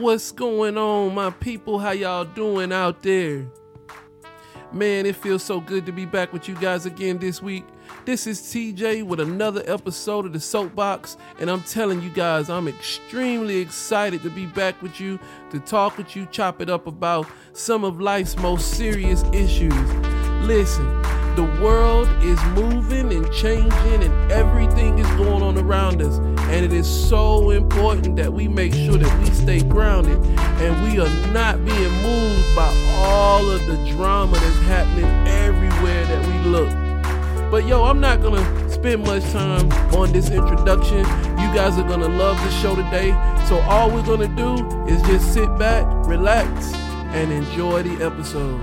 What's going on, my people? How y'all doing out there? Man, it feels so good to be back with you guys again this week. This is TJ with another episode of The Soapbox, and I'm telling you guys, I'm extremely excited to be back with you, to talk with you, chop it up about some of life's most serious issues. Listen, the world is moving and changing, and everything is going on around us, and it is so important that we make sure that we stay grounded and we are not being moved by all of the drama that's happening everywhere that we look. But yo, I'm not going to spend much time on this introduction. You guys are going to love this show today. So all we're going to do is just sit back, relax, and enjoy the episode.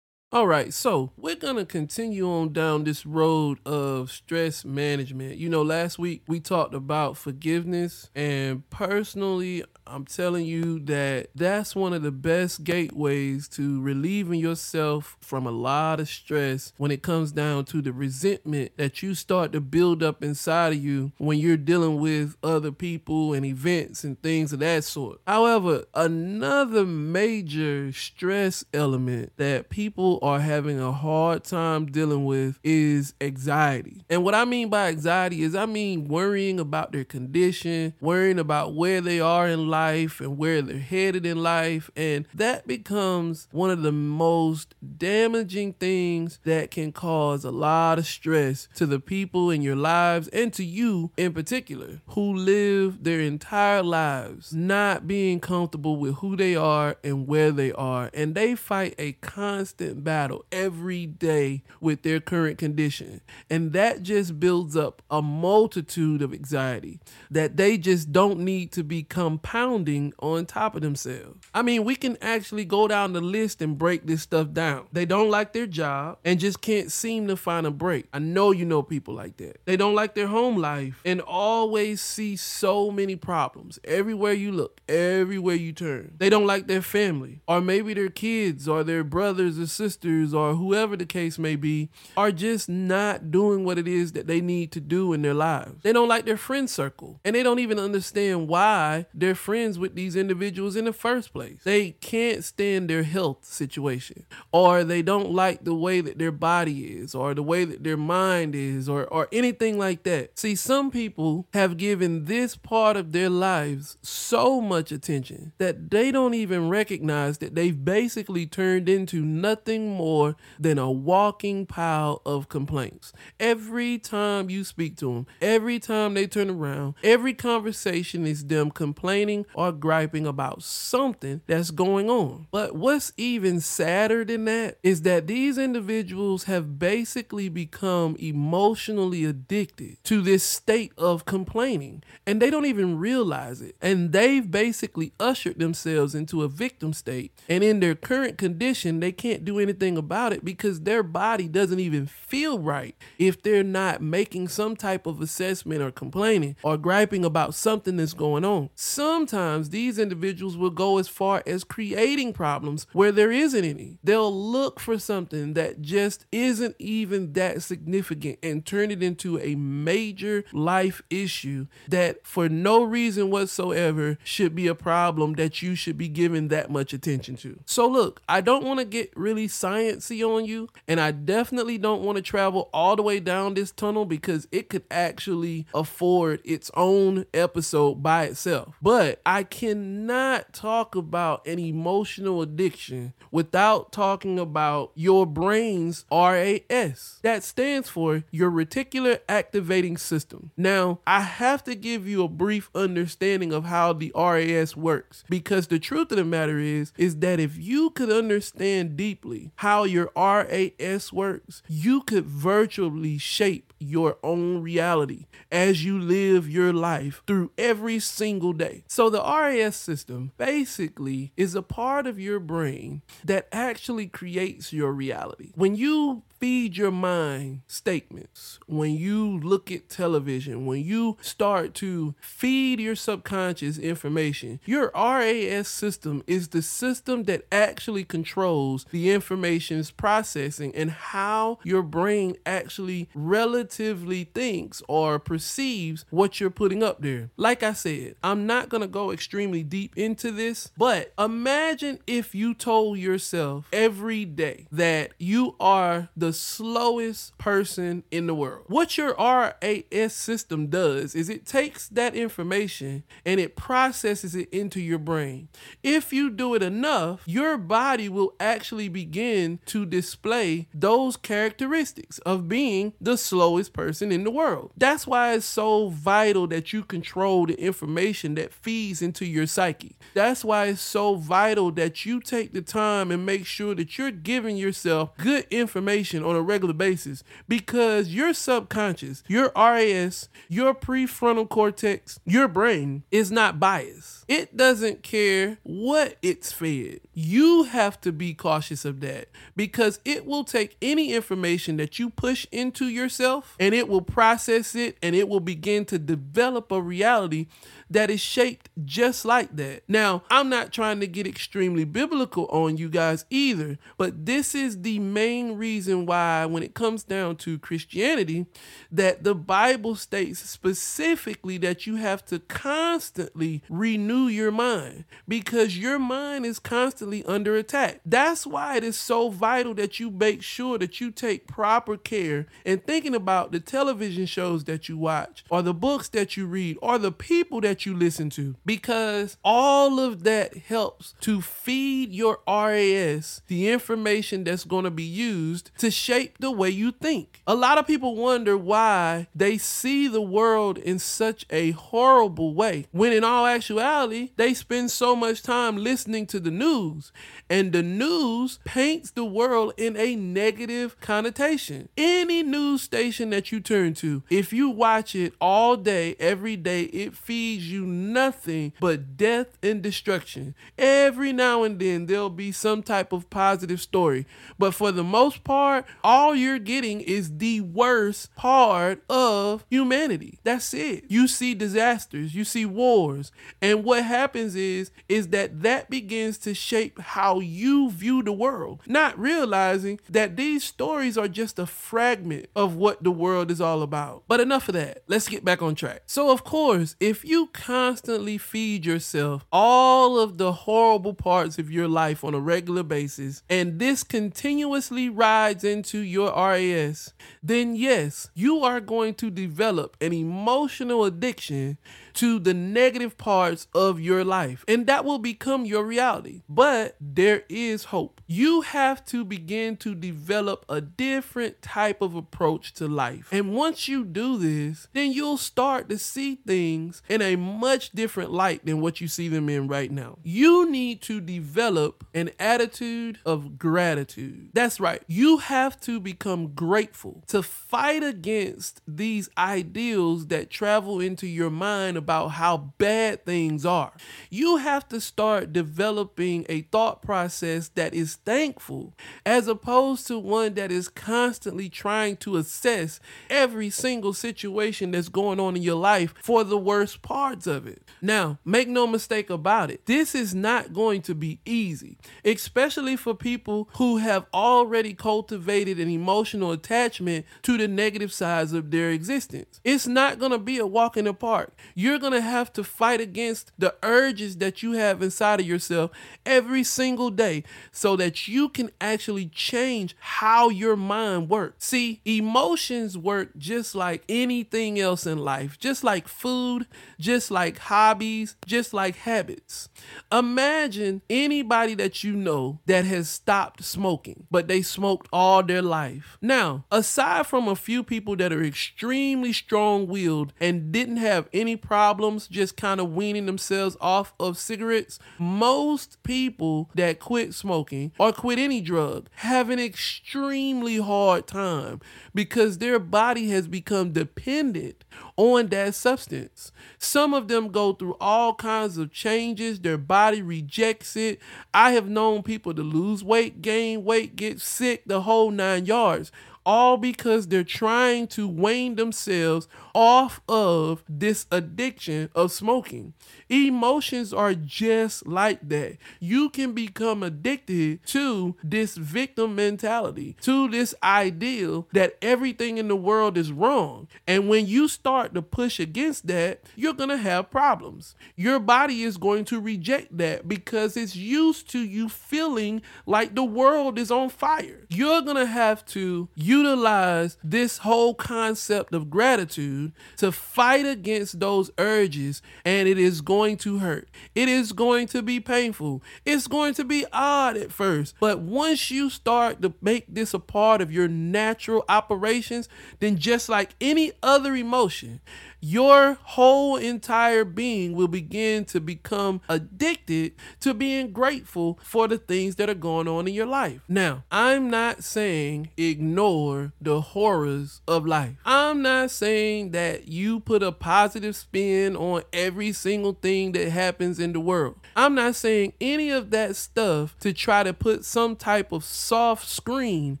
All right, so we're going to continue on down this road of stress management. You know, last week we talked about forgiveness, and personally, I'm telling you that that's one of the best gateways to relieving yourself from a lot of stress when it comes down to the resentment that you start to build up inside of you when you're dealing with other people and events and things of that sort. However, another major stress element that people are having a hard time dealing with is anxiety. And what I mean by anxiety is I mean worrying about their condition, worrying about where they are in life, and where they're headed in life, and that becomes one of the most damaging things that can cause a lot of stress to the people in your lives and to you in particular, who live their entire lives not being comfortable with who they are and where they are, and they fight a constant battle every day with their current condition, and that just builds up a multitude of anxiety that they just don't need to be compounded on top of themselves. I mean, we can actually go down the list and break this stuff down. They don't like their job and just can't seem to find a break. I know you know people like that. They don't like their home life and always see so many problems everywhere you look, everywhere you turn. They don't like their family, or maybe their kids or their brothers or sisters or whoever the case may be are just not doing what it is that they need to do in their lives. They don't like their friend circle, and they don't even understand why their friends with these individuals in the first place. They can't stand their health situation, or they don't like the way that their body is, or the way that their mind is, or anything like that. See, some people have given this part of their lives so much attention that they don't even recognize that they've basically turned into nothing more than a walking pile of complaints. Every time you speak to them, every time they turn around, every conversation is them complaining or griping about something that's going on. But what's even sadder than that is that these individuals have basically become emotionally addicted to this state of complaining, and they don't even realize it. And they've basically ushered themselves into a victim state, and in their current condition, they can't do anything about it because their body doesn't even feel right if they're not making some type of assessment or complaining or griping about something that's going on. Sometimes these individuals will go as far as creating problems where there isn't any. They'll look for something that just isn't even that significant and turn it into a major life issue that for no reason whatsoever should be a problem that you should be giving that much attention to. So look, I don't want to get really sciencey on you, and I definitely don't want to travel all the way down this tunnel because it could actually afford its own episode by itself. But I cannot talk about an emotional addiction without talking about your brain's RAS. That stands for your reticular activating system. Now, I have to give you a brief understanding of how the RAS works, because the truth of the matter is that if you could understand deeply how your RAS works, you could virtually shape your own reality as you live your life through every single day. So So the RAS system basically is a part of your brain that actually creates your reality. When you feed your mind statements, when you look at television, when you start to feed your subconscious information, your RAS system is the system that actually controls the information's processing and how your brain actually relatively thinks or perceives what you're putting up there. Like I said, I'm not going to go extremely deep into this, but imagine if you told yourself every day that you are the slowest person in the world. What your RAS system does is it takes that information and it processes it into your brain. If you do it enough, your body will actually begin to display those characteristics of being the slowest person in the world. That's why it's so vital that you control the information that feeds into your psyche. That's why it's so vital that you take the time and make sure that you're giving yourself good information on a regular basis, because your subconscious, your RAS, your prefrontal cortex, your brain is not biased. It doesn't care what it's fed. You have to be cautious of that, because it will take any information that you push into yourself and it will process it and it will begin to develop a reality that is shaped just like that. Now, I'm not trying to get extremely biblical on you guys either, but this is the main reason why, when it comes down to Christianity, that the Bible states specifically that you have to constantly renew your mind, because your mind is constantly under attack. That's why it is so vital that you make sure that you take proper care and thinking about the television shows that you watch, or the books that you read, or the people that you listen to, because all of that helps to feed your RAS the information that's going to be used to shape the way you think. A lot of people wonder why they see the world in such a horrible way, when in all actuality, they spend so much time listening to the news, and the news paints the world in a negative connotation. Any news station that you turn to, if you watch it all day, every day, it feeds you nothing but death and destruction. Every now and then, there'll be some type of positive story, but for the most part, all you're getting is the worst part of humanity. That's it. You see disasters, you see wars, and what happens is that begins to shape how you view the world, not realizing that these stories are just a fragment of what the world is all about. But enough of that. Let's get back on track. So of course, if you constantly feed yourself all of the horrible parts of your life on a regular basis, and this continuously rides into your RAS, then yes, you are going to develop an emotional addiction to the negative parts of your life, and that will become your reality. But there is hope. You have to begin to develop a different type of approach to life. And once you do this, then you'll start to see things in a much different light than what you see them in right now. You need to develop an attitude of gratitude. That's right. You have to become grateful to fight against these ideals that travel into your mind about how bad things are. You have to start developing a thought process that is thankful, as opposed to one that is constantly trying to assess every single situation that's going on in your life for the worst parts of it. Now, make no mistake about it, this is not going to be easy, especially for people who have already cultivated an emotional attachment to the negative sides of their existence. It's not going to be a walk in the park. You're going to have to fight against the urges that you have inside of yourself every single day, so that you can actually change how your mind works. See, emotions work just like anything else in life, just like food, just like hobbies, just like habits. Imagine anybody that you know that has stopped smoking, but they smoked all their life. Now, aside from a few people that are extremely strong-willed and didn't have any problem problems just kind of weaning themselves off of cigarettes. Most people that quit smoking or quit any drug have an extremely hard time because their body has become dependent on that substance. Some of them go through all kinds of changes. Their body rejects it. I have known people to lose weight, gain weight, get sick, the whole nine yards, all because they're trying to wean themselves off of this addiction of smoking. Emotions are just like that. You can become addicted to this victim mentality, to this ideal that everything in the world is wrong. And when you start to push against that, you're going to have problems. Your body is going to reject that because it's used to you feeling like the world is on fire. You're going to have to utilize this whole concept of gratitude to fight against those urges, and it is going to hurt. It is going to be painful. It's going to be odd at first, but once you start to make this a part of your natural operations, then just like any other emotion, your whole entire being will begin to become addicted to being grateful for the things that are going on in your life. Now, I'm not saying ignore the horrors of life. I'm not saying that you put a positive spin on every single thing that happens in the world. I'm not saying any of that stuff to try to put some type of soft screen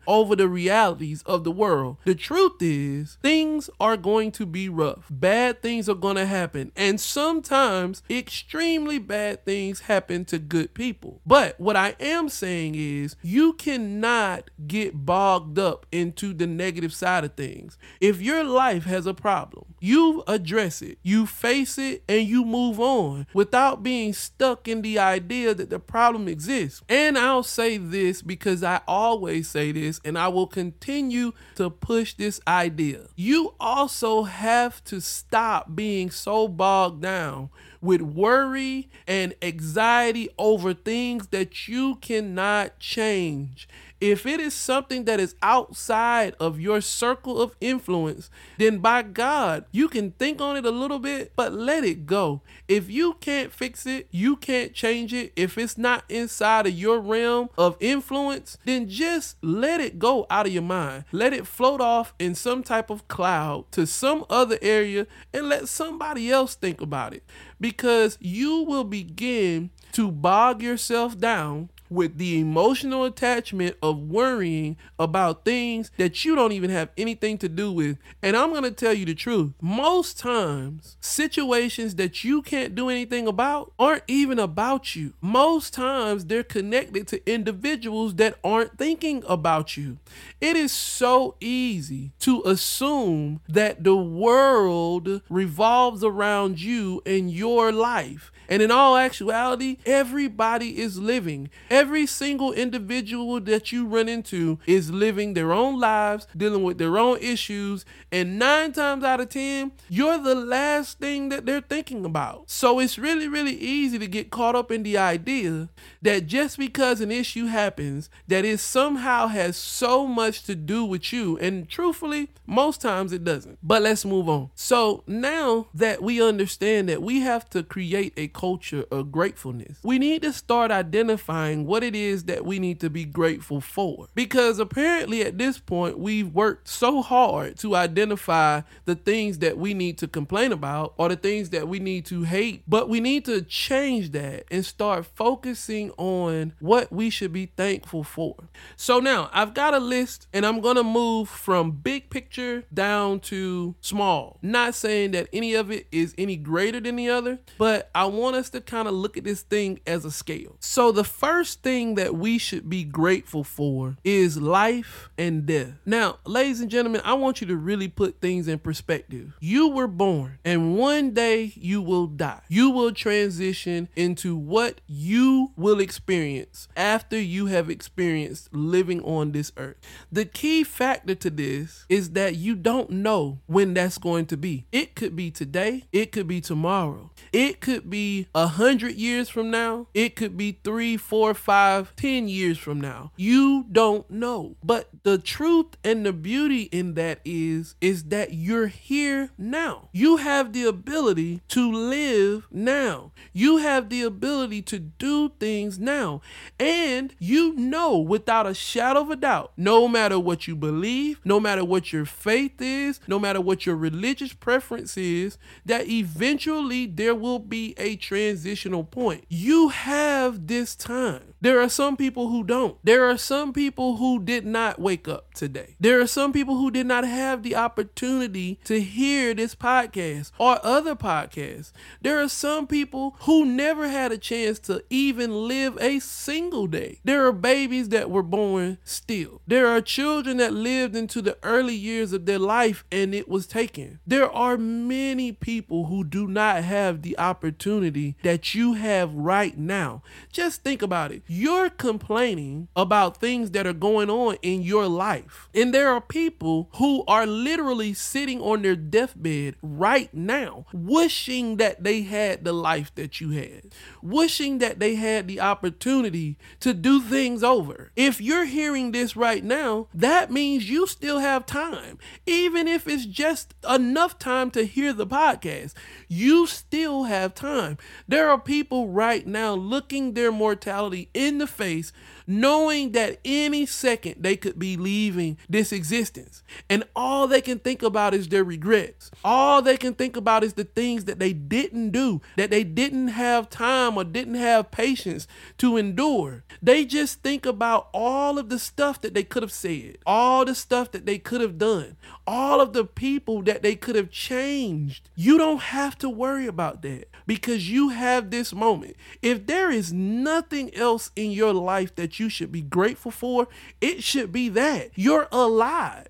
over the realities of the world. The truth is, things are going to be rough. Bad things are going to happen, and sometimes extremely bad things happen to good people. But what I am saying is you cannot get bogged up into the negative side of things. If your life has a problem, you address it, you face it, and you move on without being stuck in the idea that the problem exists. And I'll say this because I always say this, and I will continue to push this idea. You also have to stop being so bogged down with worry and anxiety over things that you cannot change. If it is something that is outside of your circle of influence, then by God, you can think on it a little bit, but let it go. If you can't fix it, you can't change it. If it's not inside of your realm of influence, then just let it go out of your mind. Let it float off in some type of cloud to some other area and let somebody else think about it, because you will begin to bog yourself down with the emotional attachment of worrying about things that you don't even have anything to do with. And I'm going to tell you the truth. Most times, situations that you can't do anything about aren't even about you. Most times, they're connected to individuals that aren't thinking about you. It is so easy to assume that the world revolves around you and your life. And in all actuality, everybody is living. Every single individual that you run into is living their own lives, dealing with their own issues, and 9 times out of 10, you're the last thing that they're thinking about. So it's really, really easy to get caught up in the idea that just because an issue happens, that it somehow has so much to do with you. And truthfully, most times it doesn't. But let's move on. So now that we understand that we have to create a culture of gratefulness, we need to start identifying what it is that we need to be grateful for, because apparently at this point we've worked so hard to identify the things that we need to complain about or the things that we need to hate, but we need to change that and start focusing on what we should be thankful for. So now I've got a list, and I'm going to move from big picture down to small, not saying that any of it is any greater than the other, but I want us to kind of look at this thing as a scale. So the first thing that we should be grateful for is life and death. Now, ladies and gentlemen, I want you to really put things in perspective. You were born, and one day you will die. You will transition into what you will experience after you have experienced living on this earth. The key factor to this is that you don't know when that's going to be. It could be today. It could be tomorrow. It could be 100 years from now. It could be 3, 4, 5, 10 years from now. You don't know. But the truth and the beauty in that is that you're here now. You have the ability to live now. You have the ability to do things now. And you know without a shadow of a doubt, no matter what you believe, no matter what your faith is, no matter what your religious preference is, that eventually there will be a transitional point. You have this time. There are some people who don't. There are some people who did not wake up today. There are some people who did not have the opportunity to hear this podcast or other podcasts. There are some people who never had a chance to even live a single day. There are babies that were born still. There are children that lived into the early years of their life and it was taken. There are many people who do not have the opportunity that you have right now. Just think about it. You're complaining about things that are going on in your life. And there are people who are literally sitting on their deathbed right now, wishing that they had the life that you had, wishing that they had the opportunity to do things over. If you're hearing this right now, that means you still have time. Even if it's just enough time to hear the podcast, you still have time. There are people right now looking their mortality in the face, knowing that any second they could be leaving this existence. And all they can think about is their regrets. All they can think about is the things that they didn't do, that they didn't have time or didn't have patience to endure. They just think about all of the stuff that they could have said, all the stuff that they could have done, all of the people that they could have changed. You don't have to worry about that because you have this moment. If there is nothing else in your life that you should be grateful for, it should be that you're alive.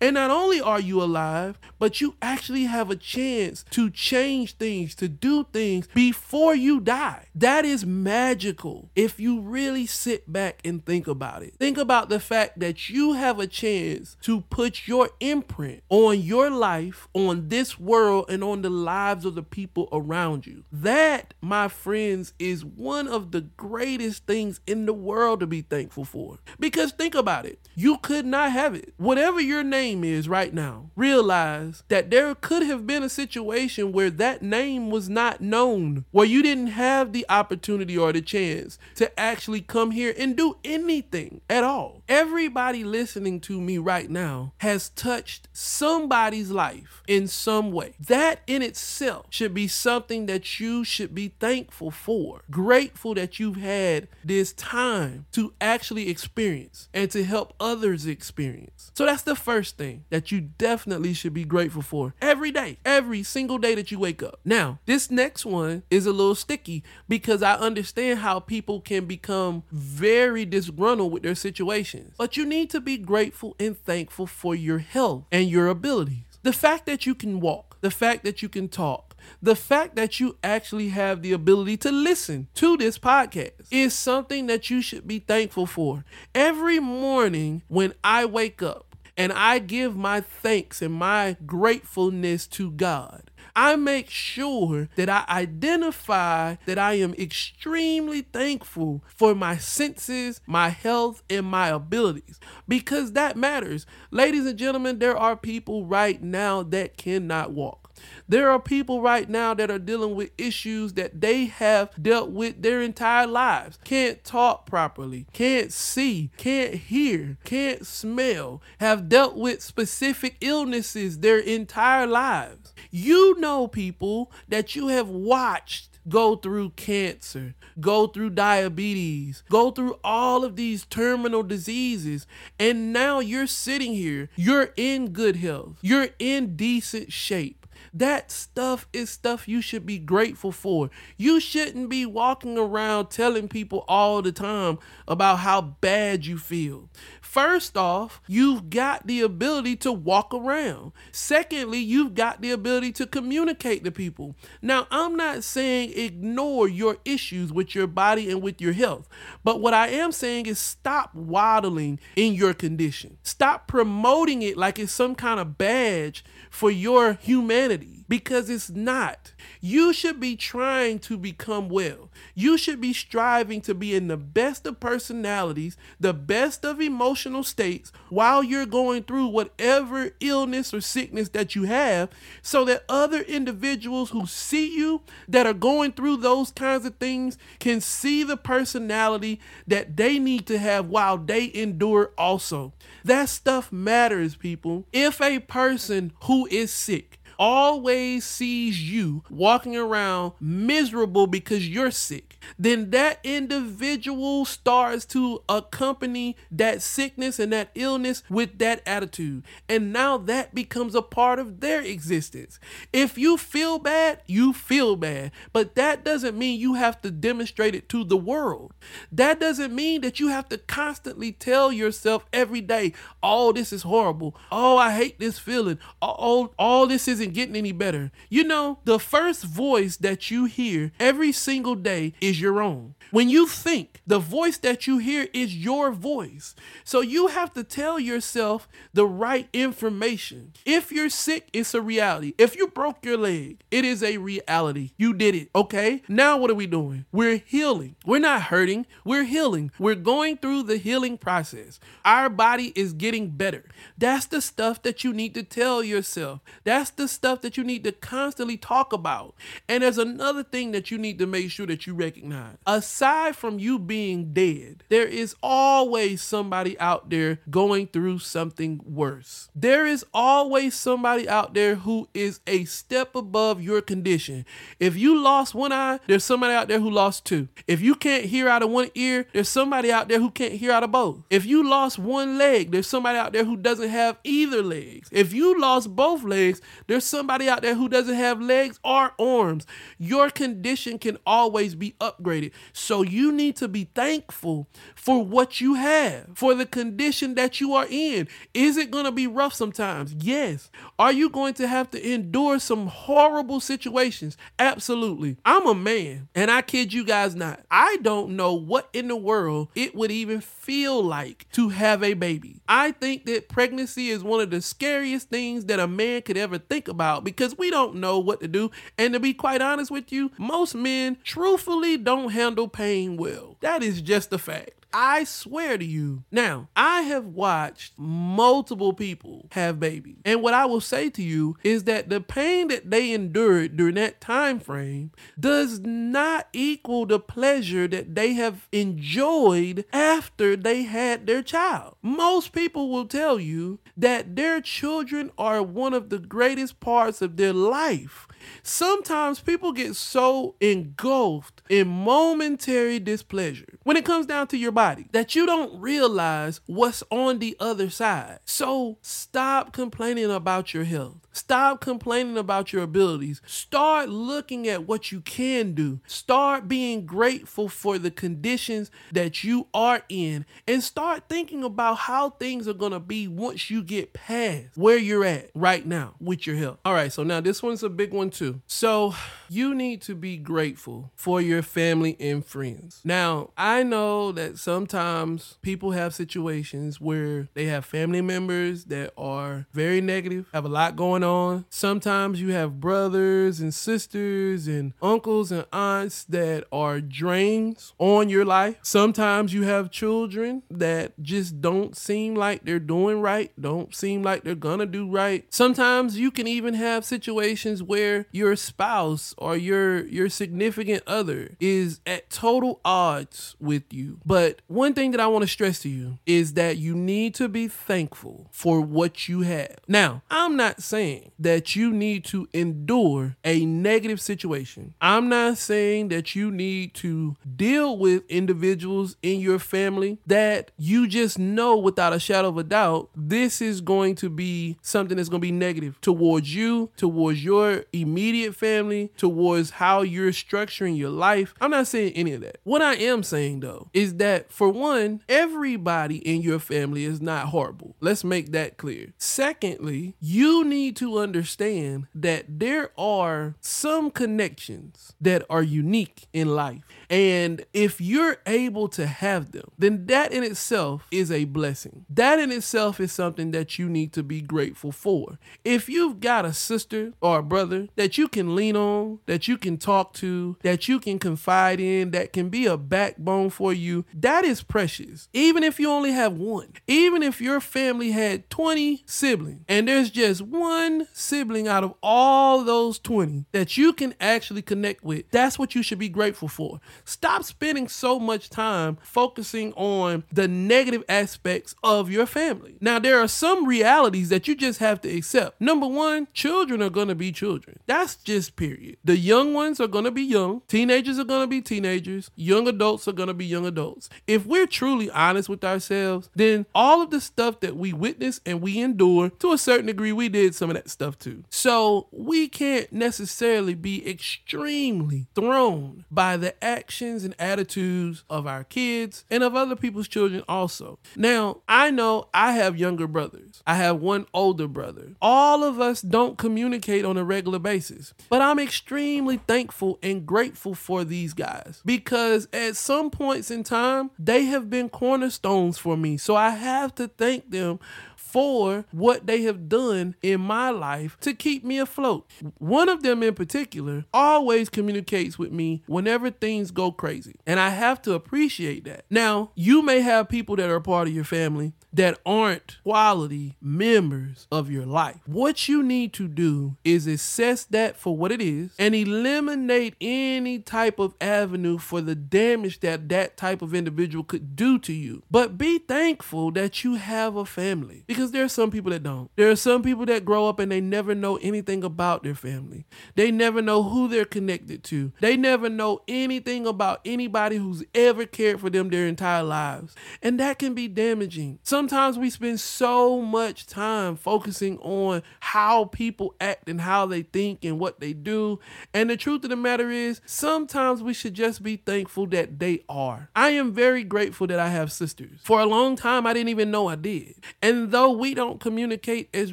And not only are you alive, but you actually have a chance to change things, to do things before you die. That is magical if you really sit back and think about it. Think about the fact that you have a chance to put your imprint on your life, on this world, and on the lives of the people around you. That, my friends, is one of the greatest things in the world to be thankful for. Because think about it. You could not have it. Whatever your name is right now, realize that there could have been a situation where that name was not known, where you didn't have the opportunity or the chance to actually come here and do anything at all. Everybody listening to me right now has touched somebody's life in some way. That in itself should be something that you should be thankful for, grateful that you've had this time to actually experience and to help others experience. So that's the first thing that you definitely should be grateful for every day, every single day that you wake up. Now, this next one is a little sticky because I understand how people can become very disgruntled with their situations, but you need to be grateful and thankful for your health and your abilities. The fact that you can walk, the fact that you can talk, the fact that you actually have the ability to listen to this podcast is something that you should be thankful for. Every morning when I wake up and I give my thanks and my gratefulness to God, I make sure that I identify that I am extremely thankful for my senses, my health, and my abilities, because that matters. Ladies and gentlemen, there are people right now that cannot walk. There are people right now that are dealing with issues that they have dealt with their entire lives. Can't talk properly, can't see, can't hear, can't smell, have dealt with specific illnesses their entire lives. You know people that you have watched go through cancer, go through diabetes, go through all of these terminal diseases. And now you're sitting here, you're in good health, you're in decent shape. That stuff is stuff you should be grateful for. You shouldn't be walking around telling people all the time about how bad you feel. First off, you've got the ability to walk around. Secondly, you've got the ability to communicate to people. Now, I'm not saying ignore your issues with your body and with your health, but what I am saying is stop waddling in your condition. Stop promoting it like it's some kind of badge for your humanity. charity, because it's not. You should be trying to become well. You should be striving to be in the best of personalities, the best of emotional states while you're going through whatever illness or sickness that you have, so that other individuals who see you that are going through those kinds of things can see the personality that they need to have while they endure also. That stuff matters, people. If a person who is sick always sees you walking around miserable because you're sick, then that individual starts to accompany that sickness and that illness with that attitude. And now that becomes a part of their existence. If you feel bad, you feel bad, but that doesn't mean you have to demonstrate it to the world. That doesn't mean that you have to constantly tell yourself every day, oh, this is horrible. Oh, I hate this feeling. Oh, all this isn't getting any better. You know, the first voice that you hear every single day is your own. When you think, the voice that you hear is your voice. So you have to tell yourself the right information. If you're sick, it's a reality. If you broke your leg, it is a reality. You did it, okay? Now what are we doing? We're healing. We're not hurting. We're healing. We're going through the healing process. Our body is getting better. That's the stuff that you need to tell yourself. That's the stuff that you need to constantly talk about. And there's another thing that you need to make sure that you recognize. Aside from you being dead, there is always somebody out there going through something worse. There is always somebody out there who is a step above your condition. If you lost one eye, there's somebody out there who lost two. If you can't hear out of one ear, there's somebody out there who can't hear out of both. If you lost one leg, there's somebody out there who doesn't have either legs. If you lost both legs, there's somebody out there who doesn't have legs or arms. Your condition can always be upgraded. So you need to be thankful for what you have, for the condition that you are in. Is it going to be rough sometimes? Yes. Are you going to have to endure some horrible situations? Absolutely. I'm a man, and I kid you guys not. I don't know what in the world it would even feel like to have a baby. I think that pregnancy is one of the scariest things that a man could ever think about, because we don't know what to do. And to be quite honest with you, most men truthfully don't handle pain well. That is just a fact. I swear to you. Now, I have watched multiple people have babies. And what I will say to you is that the pain that they endured during that time frame does not equal the pleasure that they have enjoyed after they had their child. Most people will tell you that their children are one of the greatest parts of their life. Sometimes people get so engulfed in momentary displeasure when it comes down to your body that you don't realize what's on the other side. So stop complaining about your health. Stop complaining about your abilities. Start looking at what you can do. Start being grateful for the conditions that you are in, and start thinking about how things are going to be once you get past where you're at right now with your health. All right, so now this one's a big one too. So you need to be grateful for your family and friends. Now, I know that sometimes people have situations where they have family members that are very negative, have a lot going on. Sometimes you have brothers and sisters and uncles and aunts that are drains on your life. Sometimes you have children that just don't seem like they're doing right, don't seem like they're gonna do right. Sometimes you can even have situations where your spouse or your significant other is at total odds with you. But one thing that I want to stress to you is that you need to be thankful for what you have. Now, I'm not saying that you need to endure a negative situation. I'm not saying that you need to deal with individuals in your family that you just know without a shadow of a doubt, this is going to be something that's going to be negative towards you, towards your immediate family, towards how you're structuring your life. I'm not saying any of that. What I am saying though is that, for one, everybody in your family is not horrible. Let's make that clear. Secondly, you need to to understand that there are some connections that are unique in life. And if you're able to have them, then that in itself is a blessing. That in itself is something that you need to be grateful for. If you've got a sister or a brother that you can lean on, that you can talk to, that you can confide in, that can be a backbone for you, that is precious. Even if you only have one, even if your family had 20 siblings and there's just one sibling out of all those 20 that you can actually connect with, that's what you should be grateful for. Stop spending so much time focusing on the negative aspects of your family. Now, there are some realities that you just have to accept. Number one, children are going to be children. That's just period. The young ones are going to be young. Teenagers are going to be teenagers. Young adults are going to be young adults. If we're truly honest with ourselves, then all of the stuff that we witness and we endure, to a certain degree, we did some of that stuff too. So we can't necessarily be extremely thrown by the actions and attitudes of our kids and of other people's children also. Now, I know I have younger brothers. I have one older brother. All of us don't communicate on a regular basis, but I'm extremely thankful and grateful for these guys because at some points in time, they have been cornerstones for me. So I have to thank them for what they have done in my life to keep me afloat. One of them in particular always communicates with me whenever things go crazy, and I have to appreciate that. Now, you may have people that are part of your family that aren't quality members of your life. What you need to do is assess that for what it is and eliminate any type of avenue for the damage that that type of individual could do to you. But be thankful that you have a family, because there are some people that don't. There are some people that grow up and they never know anything about their family. They never know who they're connected to. They never know anything about anybody who's ever cared for them their entire lives. And that can be damaging. Sometimes we spend so much time focusing on how people act and how they think and what they do. And the truth of the matter is, sometimes we should just be thankful that they are. I am very grateful that I have sisters. For a long time, I didn't even know I did. And though we don't communicate as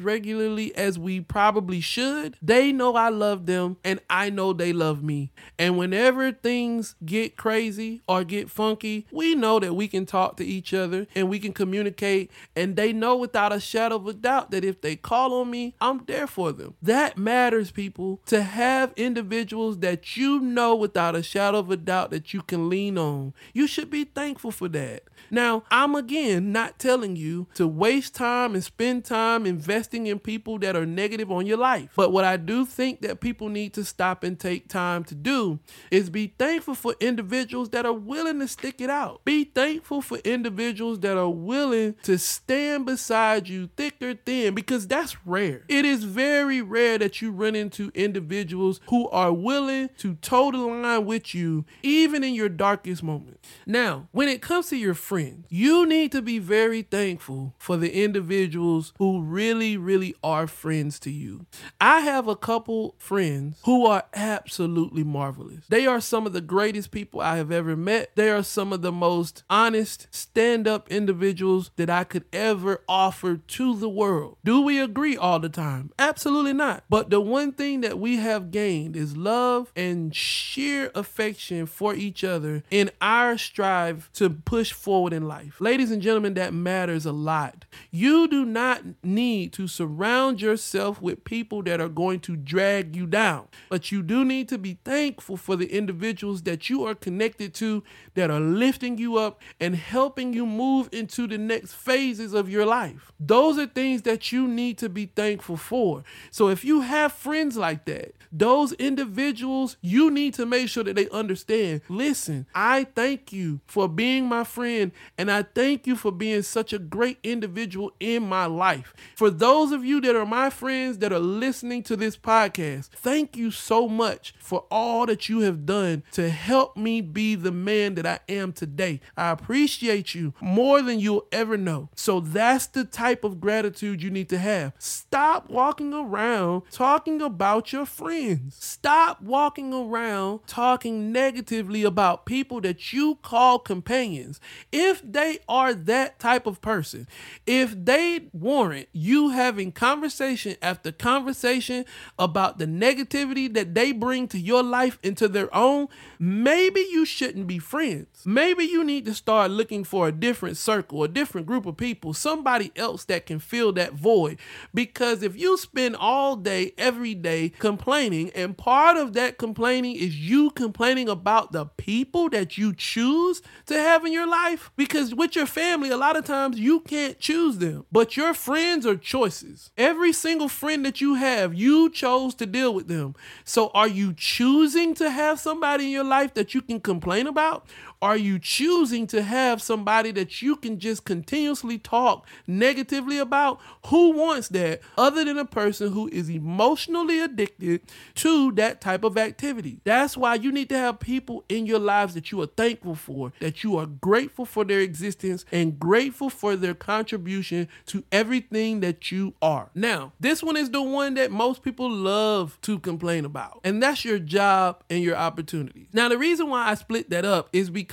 regularly as we probably should, they know I love them and I know they love me. And whenever things get crazy or get funky, we know that we can talk to each other and we can communicate, and they know without a shadow of a doubt that if they call on me, I'm there for them. That matters, people, to have individuals that you know without a shadow of a doubt that you can lean on. You should be thankful for that. Now, I'm again not telling you to waste time and spend time investing in people that are negative on your life. But what I do think that people need to stop and take time to do is be thankful for individuals that are willing to stick it out. Be thankful for individuals that are willing to stand beside you thick or thin, because that's rare. It is very rare that you run into individuals who are willing to toe the line with you, even in your darkest moments. Now, when it comes to your friends, you need to be very thankful for the individuals who really, really are friends to you. I have a couple friends who are absolutely marvelous. They are some of the greatest people I have ever met. They are some of the most honest, stand-up individuals that I could ever offer to the world. Do we agree all the time? Absolutely not. But the one thing that we have gained is love and sheer affection for each other in our strive to push forward in life. Ladies and gentlemen, that matters a lot. You do not need to surround yourself with people that are going to drag you down, but you do need to be thankful for the individuals that you are connected to that are lifting you up and helping you move into the next phases of your life. Those are things that you need to be thankful for. So if you have friends like that, those individuals, you need to make sure that they understand, listen, I thank you for being my friend, and I thank you for being such a great individual in my life. For those of you that are my friends that are listening to this podcast, thank you so much for all that you have done to help me be the man that I am today. I appreciate you more than you'll ever know. So that's the type of gratitude you need to have. Stop walking around talking about your friends. Stop walking around talking negatively about people that you call companions. If they are that type of person, if they they warrant you having conversation after conversation about the negativity that they bring to your life and to their own, maybe you shouldn't be friends. Maybe you need to start looking for a different circle, a different group of people, somebody else that can fill that void. Because if you spend all day, every day complaining, and part of that complaining is you complaining about the people that you choose to have in your life, because with your family, a lot of times you can't choose them, but your friends are choices. Every single friend that you have, you chose to deal with them. So are you choosing to have somebody in your life that you can complain about? Are you choosing to have somebody that you can just continuously talk negatively about? Who wants that other than a person who is emotionally addicted to that type of activity? That's why you need to have people in your lives that you are thankful for, that you are grateful for their existence and grateful for their contribution to everything that you are. Now, this one is the one that most people love to complain about, and that's your job and your opportunities. Now, the reason why I split that up is because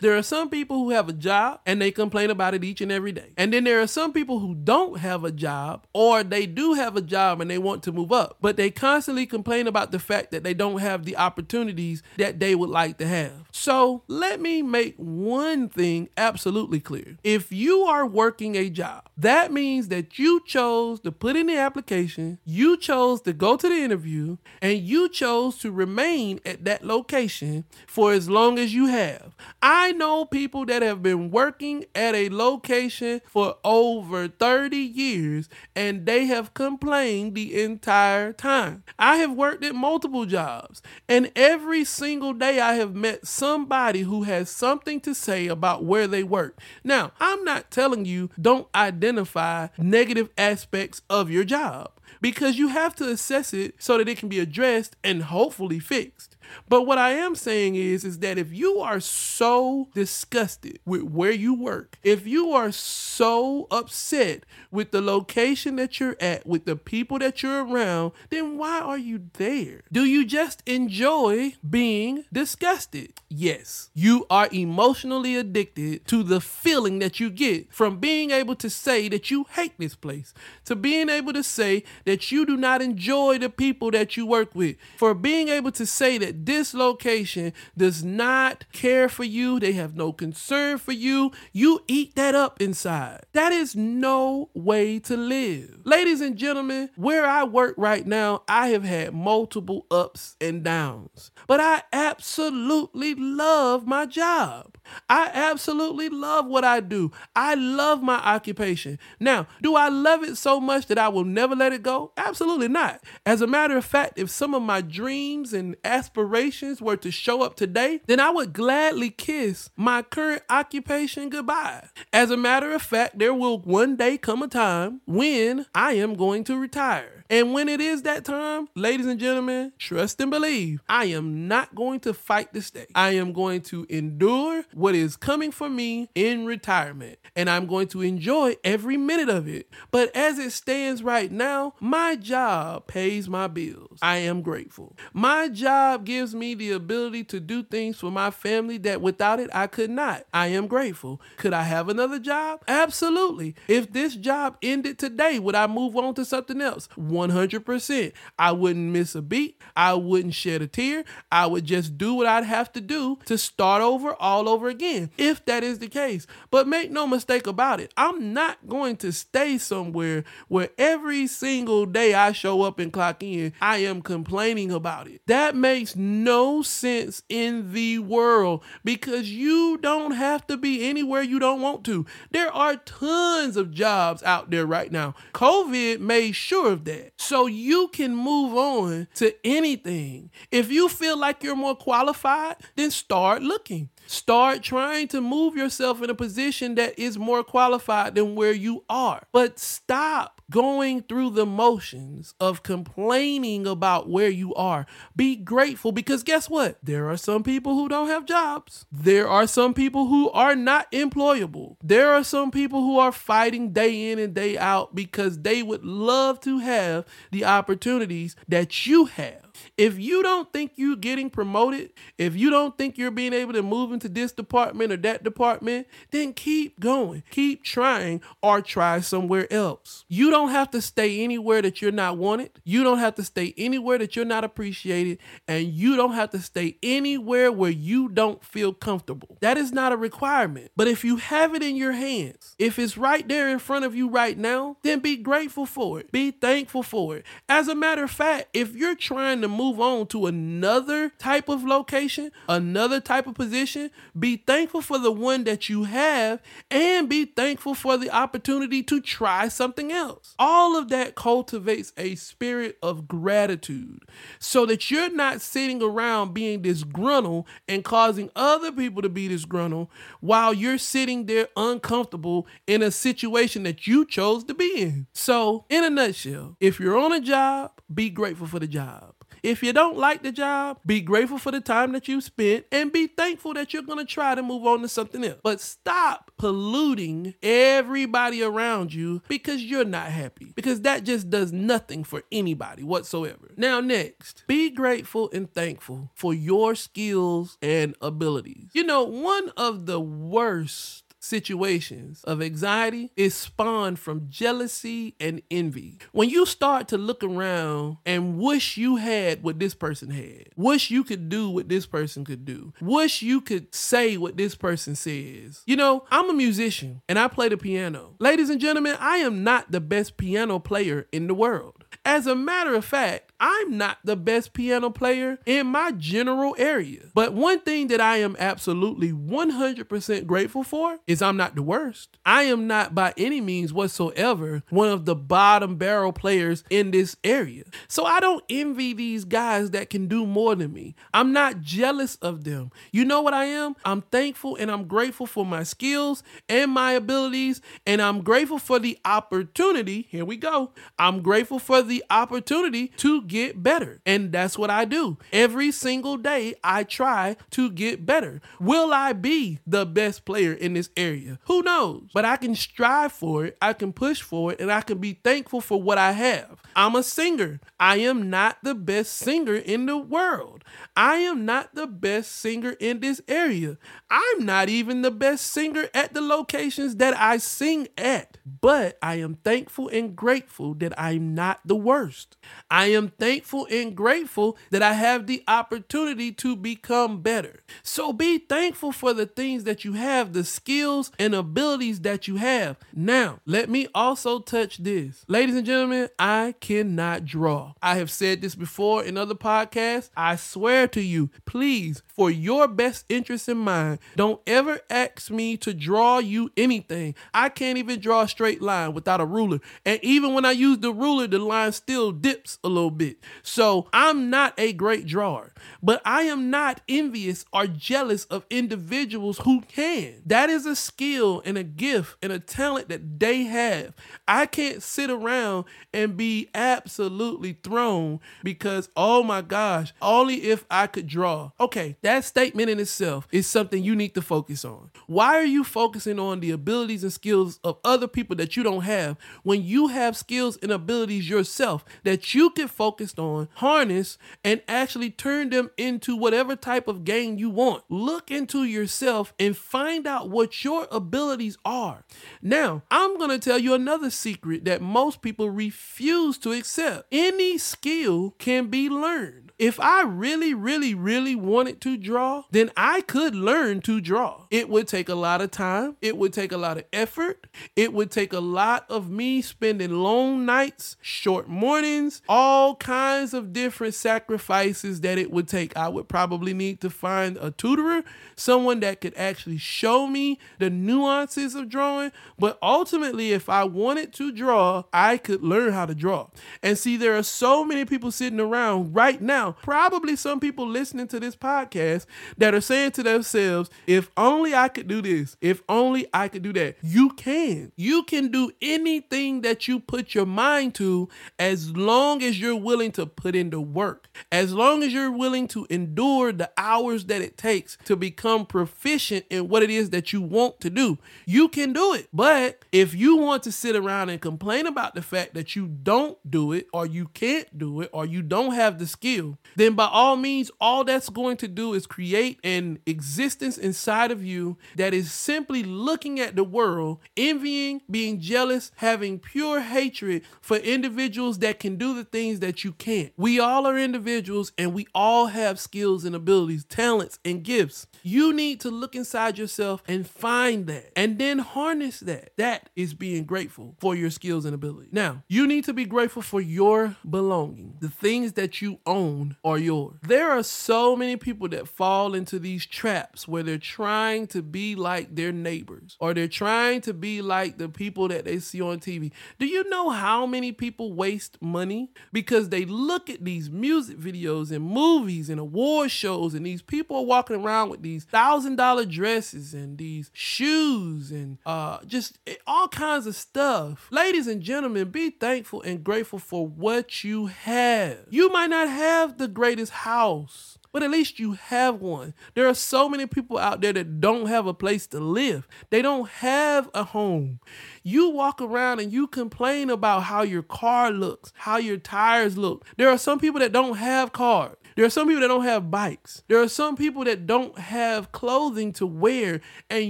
there are some people who have a job and they complain about it each and every day. And then there are some people who don't have a job, or they do have a job and they want to move up, but they constantly complain about the fact that they don't have the opportunities that they would like to have. So let me make one thing absolutely clear. If you are working a job, that means that you chose to put in the application, you chose to go to the interview, and you chose to remain at that location for as long as you have. I know people that have been working at a location for over 30 years and they have complained the entire time. I have worked at multiple jobs, and every single day I have met somebody who has something to say about where they work. Now, I'm not telling you don't identify negative aspects of your job, because you have to assess it so that it can be addressed and hopefully fixed. But what I am saying is that if you are so disgusted with where you work, if you are so upset with the location that you're at, with the people that you're around, then why are you there? Do you just enjoy being disgusted? Yes, you are emotionally addicted to the feeling that you get from being able to say that you hate this place, to being able to say that you do not enjoy the people that you work with, for being able to say that this location does not care for you. They have no concern for you. You eat that up inside. That is no way to live. Ladies and gentlemen, where I work right now, I have had multiple ups and downs, but I absolutely love my job. I absolutely love what I do. I love my occupation. Now, do I love it so much that I will never let it go? Absolutely not. As a matter of fact, if some of my dreams and aspirations were to show up today, then I would gladly kiss my current occupation goodbye. As a matter of fact, there will one day come a time when I am going to retire. And when it is that time, ladies and gentlemen, trust and believe, I am not going to fight the state. I am going to endure what is coming for me in retirement, and I'm going to enjoy every minute of it. But as it stands right now, my job pays my bills. I am grateful. My job gives me the ability to do things for my family that without it I could not. I am grateful. Could I have another job? Absolutely. If this job ended today, would I move on to something else? 100%. I wouldn't miss a beat. I wouldn't shed a tear. I would just do what I'd have to do to start over all over again, if that is the case. But make no mistake about it, I'm not going to stay somewhere where every single day I show up and clock in, I am complaining about it. That makes no sense in the world, because you don't have to be anywhere you don't want to. There are tons of jobs out there right now. COVID made sure of that. So you can move on to anything. If you feel like you're more qualified, then start looking. Start trying to move yourself in a position that is more qualified than where you are. But stop going through the motions of complaining about where you are. Be grateful, because guess what? There are some people who don't have jobs. There are some people who are not employable. There are some people who are fighting day in and day out because they would love to have the opportunities that you have. If you don't think you're getting promoted, if you don't think you're being able to move into this department or that department, then keep going, keep trying, or try somewhere else. You don't have to stay anywhere that you're not wanted. You don't have to stay anywhere that you're not appreciated, and you don't have to stay anywhere where you don't feel comfortable. That is not a requirement. But if you have it in your hands, if it's right there in front of you right now, then be grateful for it. Be thankful for it. As a matter of fact, if you're trying to move on to another type of location, another type of position, be thankful for the one that you have and be thankful for the opportunity to try something else. All of that cultivates a spirit of gratitude so that you're not sitting around being disgruntled and causing other people to be disgruntled while you're sitting there uncomfortable in a situation that you chose to be in. So, in a nutshell, if you're on a job, be grateful for the job. If you don't like the job, be grateful for the time that you spent and be thankful that you're going to try to move on to something else. But stop polluting everybody around you because you're not happy, because that just does nothing for anybody whatsoever. Now, next, be grateful and thankful for your skills and abilities. You know, one of the worst situations of anxiety is spawned from jealousy and envy. When you start to look around and wish you had what this person had, wish you could do what this person could do, wish you could say what this person says. You know, I'm a musician and I play the piano. Ladies and gentlemen, I am not the best piano player in the world. As a matter of fact, I'm not the best piano player in my general area. But one thing that I am absolutely 100% grateful for is I'm not the worst. I am not by any means whatsoever one of the bottom barrel players in this area. So I don't envy these guys that can do more than me. I'm not jealous of them. You know what I am? I'm thankful and I'm grateful for my skills and my abilities, and I'm grateful for the opportunity. Here we go. I'm grateful for the opportunity to get better. And that's what I do. Every single day, I try to get better. Will I be the best player in this area? Who knows? But I can strive for it. I can push for it, and I can be thankful for what I have. I'm a singer. I am not the best singer in the world. I am not the best singer in this area. I'm not even the best singer at the locations that I sing at. But I am thankful and grateful that I'm not the worst. I am thankful and grateful that I have the opportunity to become better. So be thankful for the things that you have, the skills and abilities that you have. Now, let me also touch this. Ladies and gentlemen, I cannot draw. I have said this before in other podcasts. I swear to you, please, for your best interest in mind, don't ever ask me to draw you anything. I can't even draw a straight line without a ruler. And even when I use the ruler, the line still dips a little bit. So I'm not a great drawer, but I am not envious or jealous of individuals who can. That is a skill and a gift and a talent that they have. I can't sit around and be absolutely thrown because, oh my gosh, only if I could draw. Okay, that statement in itself is something you need to focus on. Why are you focusing on the abilities and skills of other people that you don't have when you have skills and abilities yourself that you can focus on, harness, and actually turn them into whatever type of gain you want? Look into yourself and find out what your abilities are. Now, I'm going to tell you another secret that most people refuse to accept. Any skill can be learned. If I really wanted to draw, then I could learn to draw. It would take a lot of time. It would take a lot of effort. It would take a lot of me spending long nights, short mornings, all kinds of different sacrifices that it would take. I would probably need to find a tutor, someone that could actually show me the nuances of drawing. But ultimately, if I wanted to draw, I could learn how to draw. And see, there are so many people sitting around right now, probably some people listening to this podcast, that are saying to themselves, if only I could do this, if only I could do that. You can. You can do anything that you put your mind to, as long as you're willing to put in the work, as long as you're willing to endure the hours that it takes to become proficient in what it is that you want to do. You can do it. But if you want to sit around and complain about the fact that you don't do it, or you can't do it, or you don't have the skill, then by all means, all that's going to do is create an existence inside of you that is simply looking at the world, envying, being jealous, having pure hatred for individuals that can do the things that you can't. We all are individuals and we all have skills and abilities, talents and gifts. You need to look inside yourself and find that and then harness that. That is being grateful for your skills and abilities. Now, you need to be grateful for your belonging. The things that you own are yours. There are so many people that fall into these traps where they're trying to be like their neighbors or they're trying to be like the people that they see on TV. Do you know how many people waste money because they look at these music videos and movies and award shows and these people are walking around with these $1,000 dresses and these shoes and just all kinds of stuff. Ladies and gentlemen, be thankful and grateful for what you have. You might not have the greatest house, but at least you have one. There are so many people out there that don't have a place to live. They don't have a home. You walk around and you complain about how your car looks, how your tires look. There are some people that don't have cars. There are some people that don't have bikes. There are some people that don't have clothing to wear, and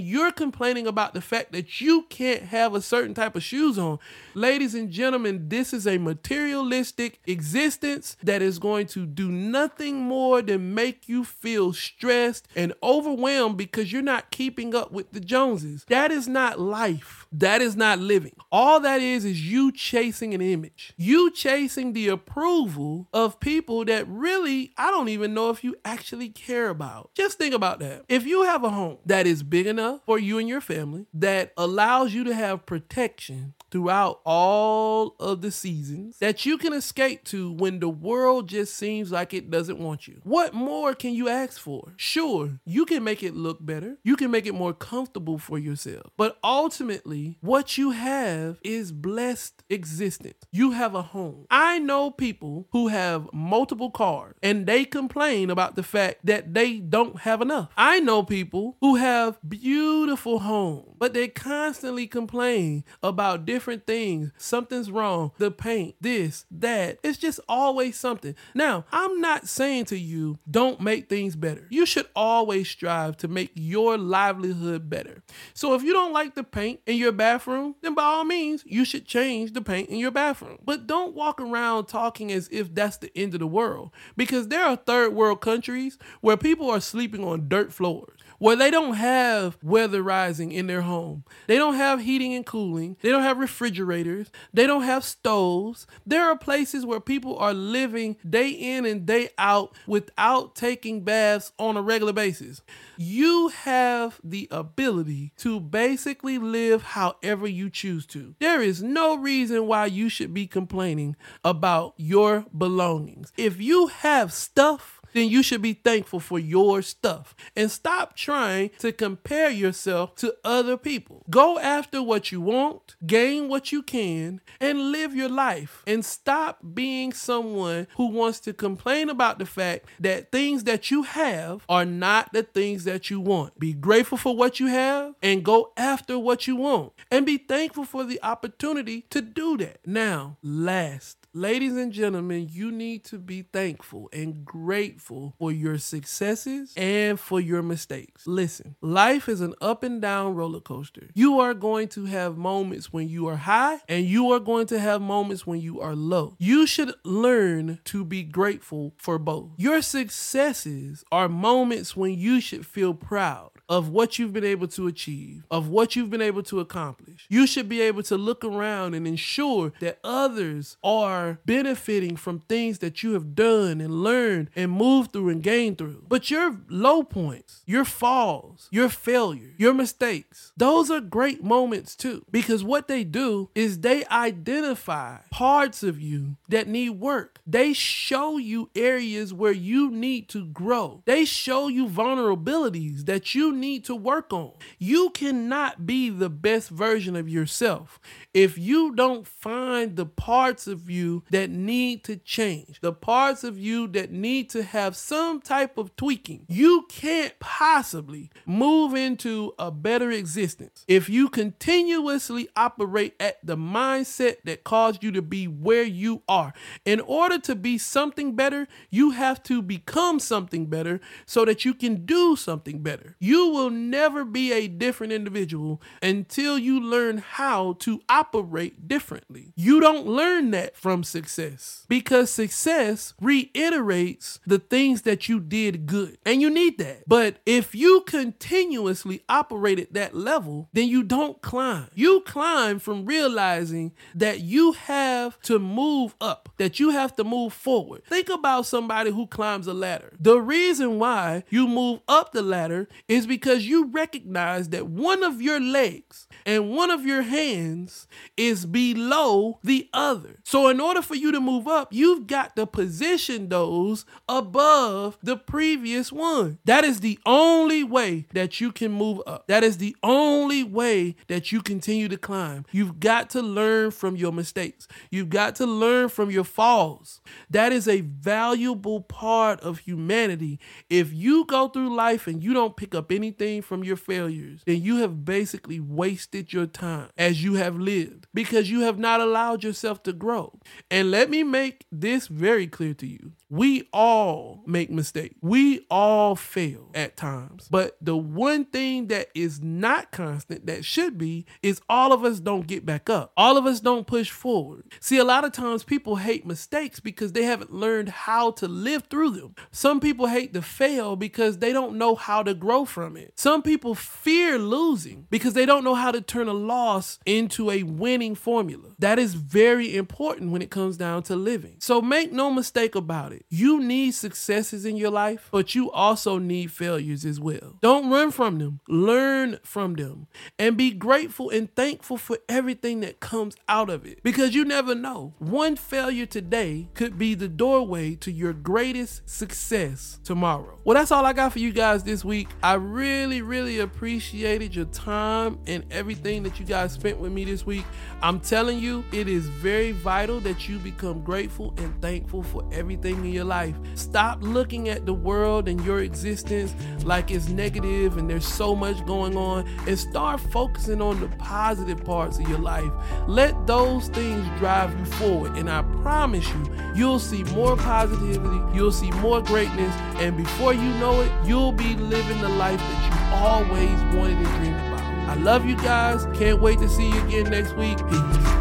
you're complaining about the fact that you can't have a certain type of shoes on. Ladies and gentlemen, this is a materialistic existence that is going to do nothing more than make you feel stressed and overwhelmed because you're not keeping up with the Joneses. That is not life. That is not living. All that is you chasing an image. You chasing the approval of people that really I don't even know if you actually care about. Just think about that. If you have a home that is big enough for you and your family, that allows you to have protection throughout all of the seasons, that you can escape to when the world just seems like it doesn't want you, what more can you ask for? Sure, you can make it look better. You can make it more comfortable for yourself. But ultimately, what you have is blessed existence. You have a home. I know people who have multiple cars and they complain about the fact that they don't have enough. I know people who have beautiful homes, but they constantly complain about different things. Something's wrong. The paint, this, that. It's just always something. Now, I'm not saying to you, don't make things better. You should always strive to make your livelihood better. So if you don't like the paint in your bathroom, then by all means, you should change the paint in your bathroom. But don't walk around talking as if that's the end of the world, because there are third world countries where people are sleeping on dirt floors, where they don't have weatherizing in their home. They don't have heating and cooling. They don't have refrigerators. They don't have stoves. There are places where people are living day in and day out without taking baths on a regular basis. You have the ability to basically live however you choose to. There is no reason why you should be complaining about your belongings. If you have stuff, then you should be thankful for your stuff and stop trying to compare yourself to other people. Go after what you want, gain what you can, and live your life, and stop being someone who wants to complain about the fact that things that you have are not the things that you want. Be grateful for what you have and go after what you want and be thankful for the opportunity to do that. Now, last, ladies and gentlemen, you need to be thankful and grateful for your successes and for your mistakes. Listen, life is an up and down roller coaster. You are going to have moments when you are high and you are going to have moments when you are low. You should learn to be grateful for both. Your successes are moments when you should feel proud of what you've been able to achieve, of what you've been able to accomplish. You should be able to look around and ensure that others are benefiting from things that you have done and learned and moved through and gained through. But your low points, your falls, your failure, your mistakes, those are great moments too, because what they do is they identify parts of you that need work. They show you areas where you need to grow. They show you vulnerabilities that you need to work on. You cannot be the best version of yourself if you don't find the parts of you that need to change, the parts of you that need to have some type of tweaking. You can't possibly move into a better existence if you continuously operate at the mindset that caused you to be where you are. In order to be something better, you have to become something better so that you can do something better. You will never be a different individual until you learn how to operate differently. You don't learn that from success, because success reiterates the things that you did good, and you need that. But if you continuously operate at that level, then you don't climb. You climb from realizing that you have to move up, that you have to move forward. Think about somebody who climbs a ladder. The reason why you move up the ladder is because you recognize that one of your legs and one of your hands is below the other. So in order for you to move up, you've got to position those above the previous one. That is the only way that you can move up. That is the only way that you continue to climb. You've got to learn from your mistakes. You've got to learn from your falls. That is a valuable part of humanity. If you go through life and you don't pick up anything from your failures, then you have basically wasted your time as you have lived, because you have not allowed yourself to grow. And let me make this very clear to you. We all make mistakes. We all fail at times. But the one thing that is not constant, that should be, is all of us don't get back up. All of us don't push forward. See, a lot of times people hate mistakes because they haven't learned how to live through them. Some people hate to fail because they don't know how to grow from it. Some people fear losing because they don't know how to turn a loss into a winning formula. That is very important when it comes down to living. So make no mistake about it. You need successes in your life, but you also need failures as well. Don't run from them. Learn from them and be grateful and thankful for everything that comes out of it, because you never know. One failure today could be the doorway to your greatest success tomorrow. Well, that's all I got for you guys this week. I really, really appreciated your time and everything that you guys spent with me this week. I'm telling you, it is very vital that you become grateful and thankful for everything in your life. Stop looking at the world and your existence like it's negative and there's so much going on, and start focusing on the positive parts of your life. Let those things drive you forward, and I promise you, you'll see more positivity, you'll see more greatness, and before you know it, you'll be living the life that you always wanted and dreamed about. I love you guys. Can't wait to see you again next week. Peace.